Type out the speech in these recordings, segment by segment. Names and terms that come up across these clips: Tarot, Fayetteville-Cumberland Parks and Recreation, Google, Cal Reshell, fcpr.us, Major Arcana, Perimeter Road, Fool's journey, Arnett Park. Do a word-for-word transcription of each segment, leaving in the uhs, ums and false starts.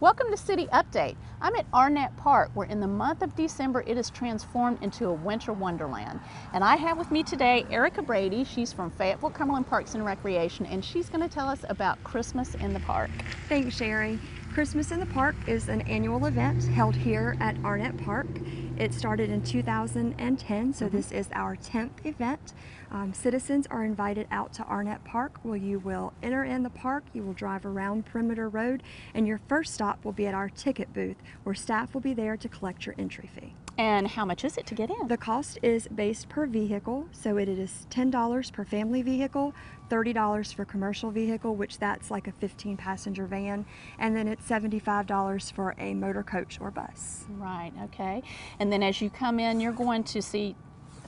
Welcome to City Update. I'm at Arnett Park, where in the month of December it is transformed into a winter wonderland. And I have with me today Erica Brady. She's from Fayetteville-Cumberland Parks and Recreation, and she's going to tell us about Christmas in the Park. Thanks, Sherry. Christmas in the Park is an annual event held here at Arnett Park. It started in two thousand ten, so mm-hmm. This is our tenth event. Um, citizens are invited out to Arnett Park, where you will enter in the park, you will drive around Perimeter Road, and your first stop will be at our ticket booth, where staff will be there to collect your entry fee. And how much is it to get in? The cost is based per vehicle, so it is ten dollars per family vehicle, thirty dollars for commercial vehicle, which that's like a fifteen passenger van, and then it's seventy-five dollars for a motor coach or bus. Right, okay. And then as you come in, you're going to see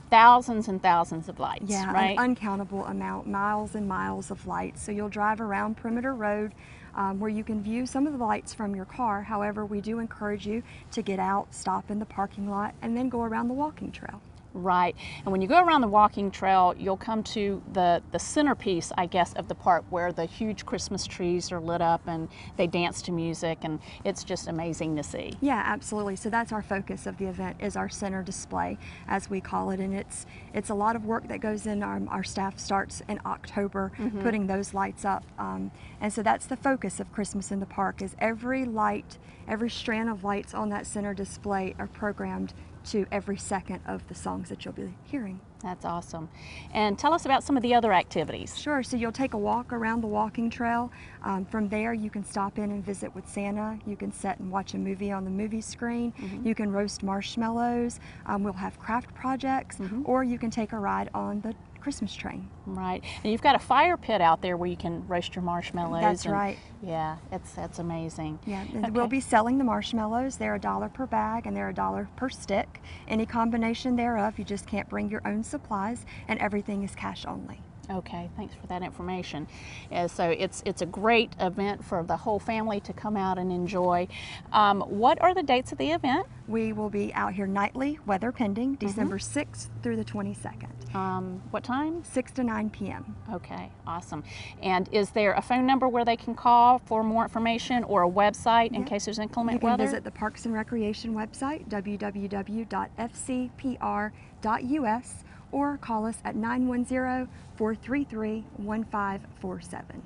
thousands and thousands of lights, yeah, right? An uncountable amount, miles and miles of lights. So you'll drive around Perimeter Road, um, where you can view some of the lights from your car. However, we do encourage you to get out, stop in the parking lot, and then go around the walking trail. Right, and when you go around the walking trail, you'll come to the, the centerpiece, I guess, of the park, where the huge Christmas trees are lit up and they dance to music, and it's just amazing to see. Yeah, absolutely. So that's our focus of the event, is our center display, as we call it, and it's it's a lot of work that goes in. Our, our staff starts in October mm-hmm. putting those lights up, um, and so that's the focus of Christmas in the Park, is every light, every strand of lights on that center display are programmed to every second of the songs that you'll be hearing. That's awesome. And tell us about some of the other activities. Sure, so you'll take a walk around the walking trail. Um, from there, you can stop in and visit with Santa. You can sit and watch a movie on the movie screen. Mm-hmm. You can roast marshmallows. Um, we'll have craft projects, mm-hmm. or you can take a ride on the Christmas train. Right, and you've got a fire pit out there where you can roast your marshmallows. That's and, right. Yeah, it's that's amazing. Yeah, okay. We'll be selling the marshmallows. They're a dollar per bag, and they're a dollar per stick. Any combination thereof. You just can't bring your own supplies, and everything is cash only. Okay, thanks for that information. Yeah, so it's it's a great event for the whole family to come out and enjoy. Um, what are the dates of the event? We will be out here nightly, weather pending, December mm-hmm. sixth through the twenty-second. Um, what time? six to nine p m Okay, awesome. And is there a phone number where they can call for more information, or a website in yep. case there's inclement weather? You can weather? visit the Parks and Recreation website, w w w dot f c p r dot u s, or call us at nine one zero, four three three, one five four seven.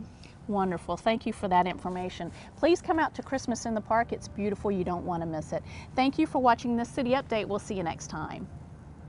Wonderful. Thank you for that information. Please come out to Christmas in the Park. It's beautiful. You don't want to miss it. Thank you for watching this City Update. We'll see you next time.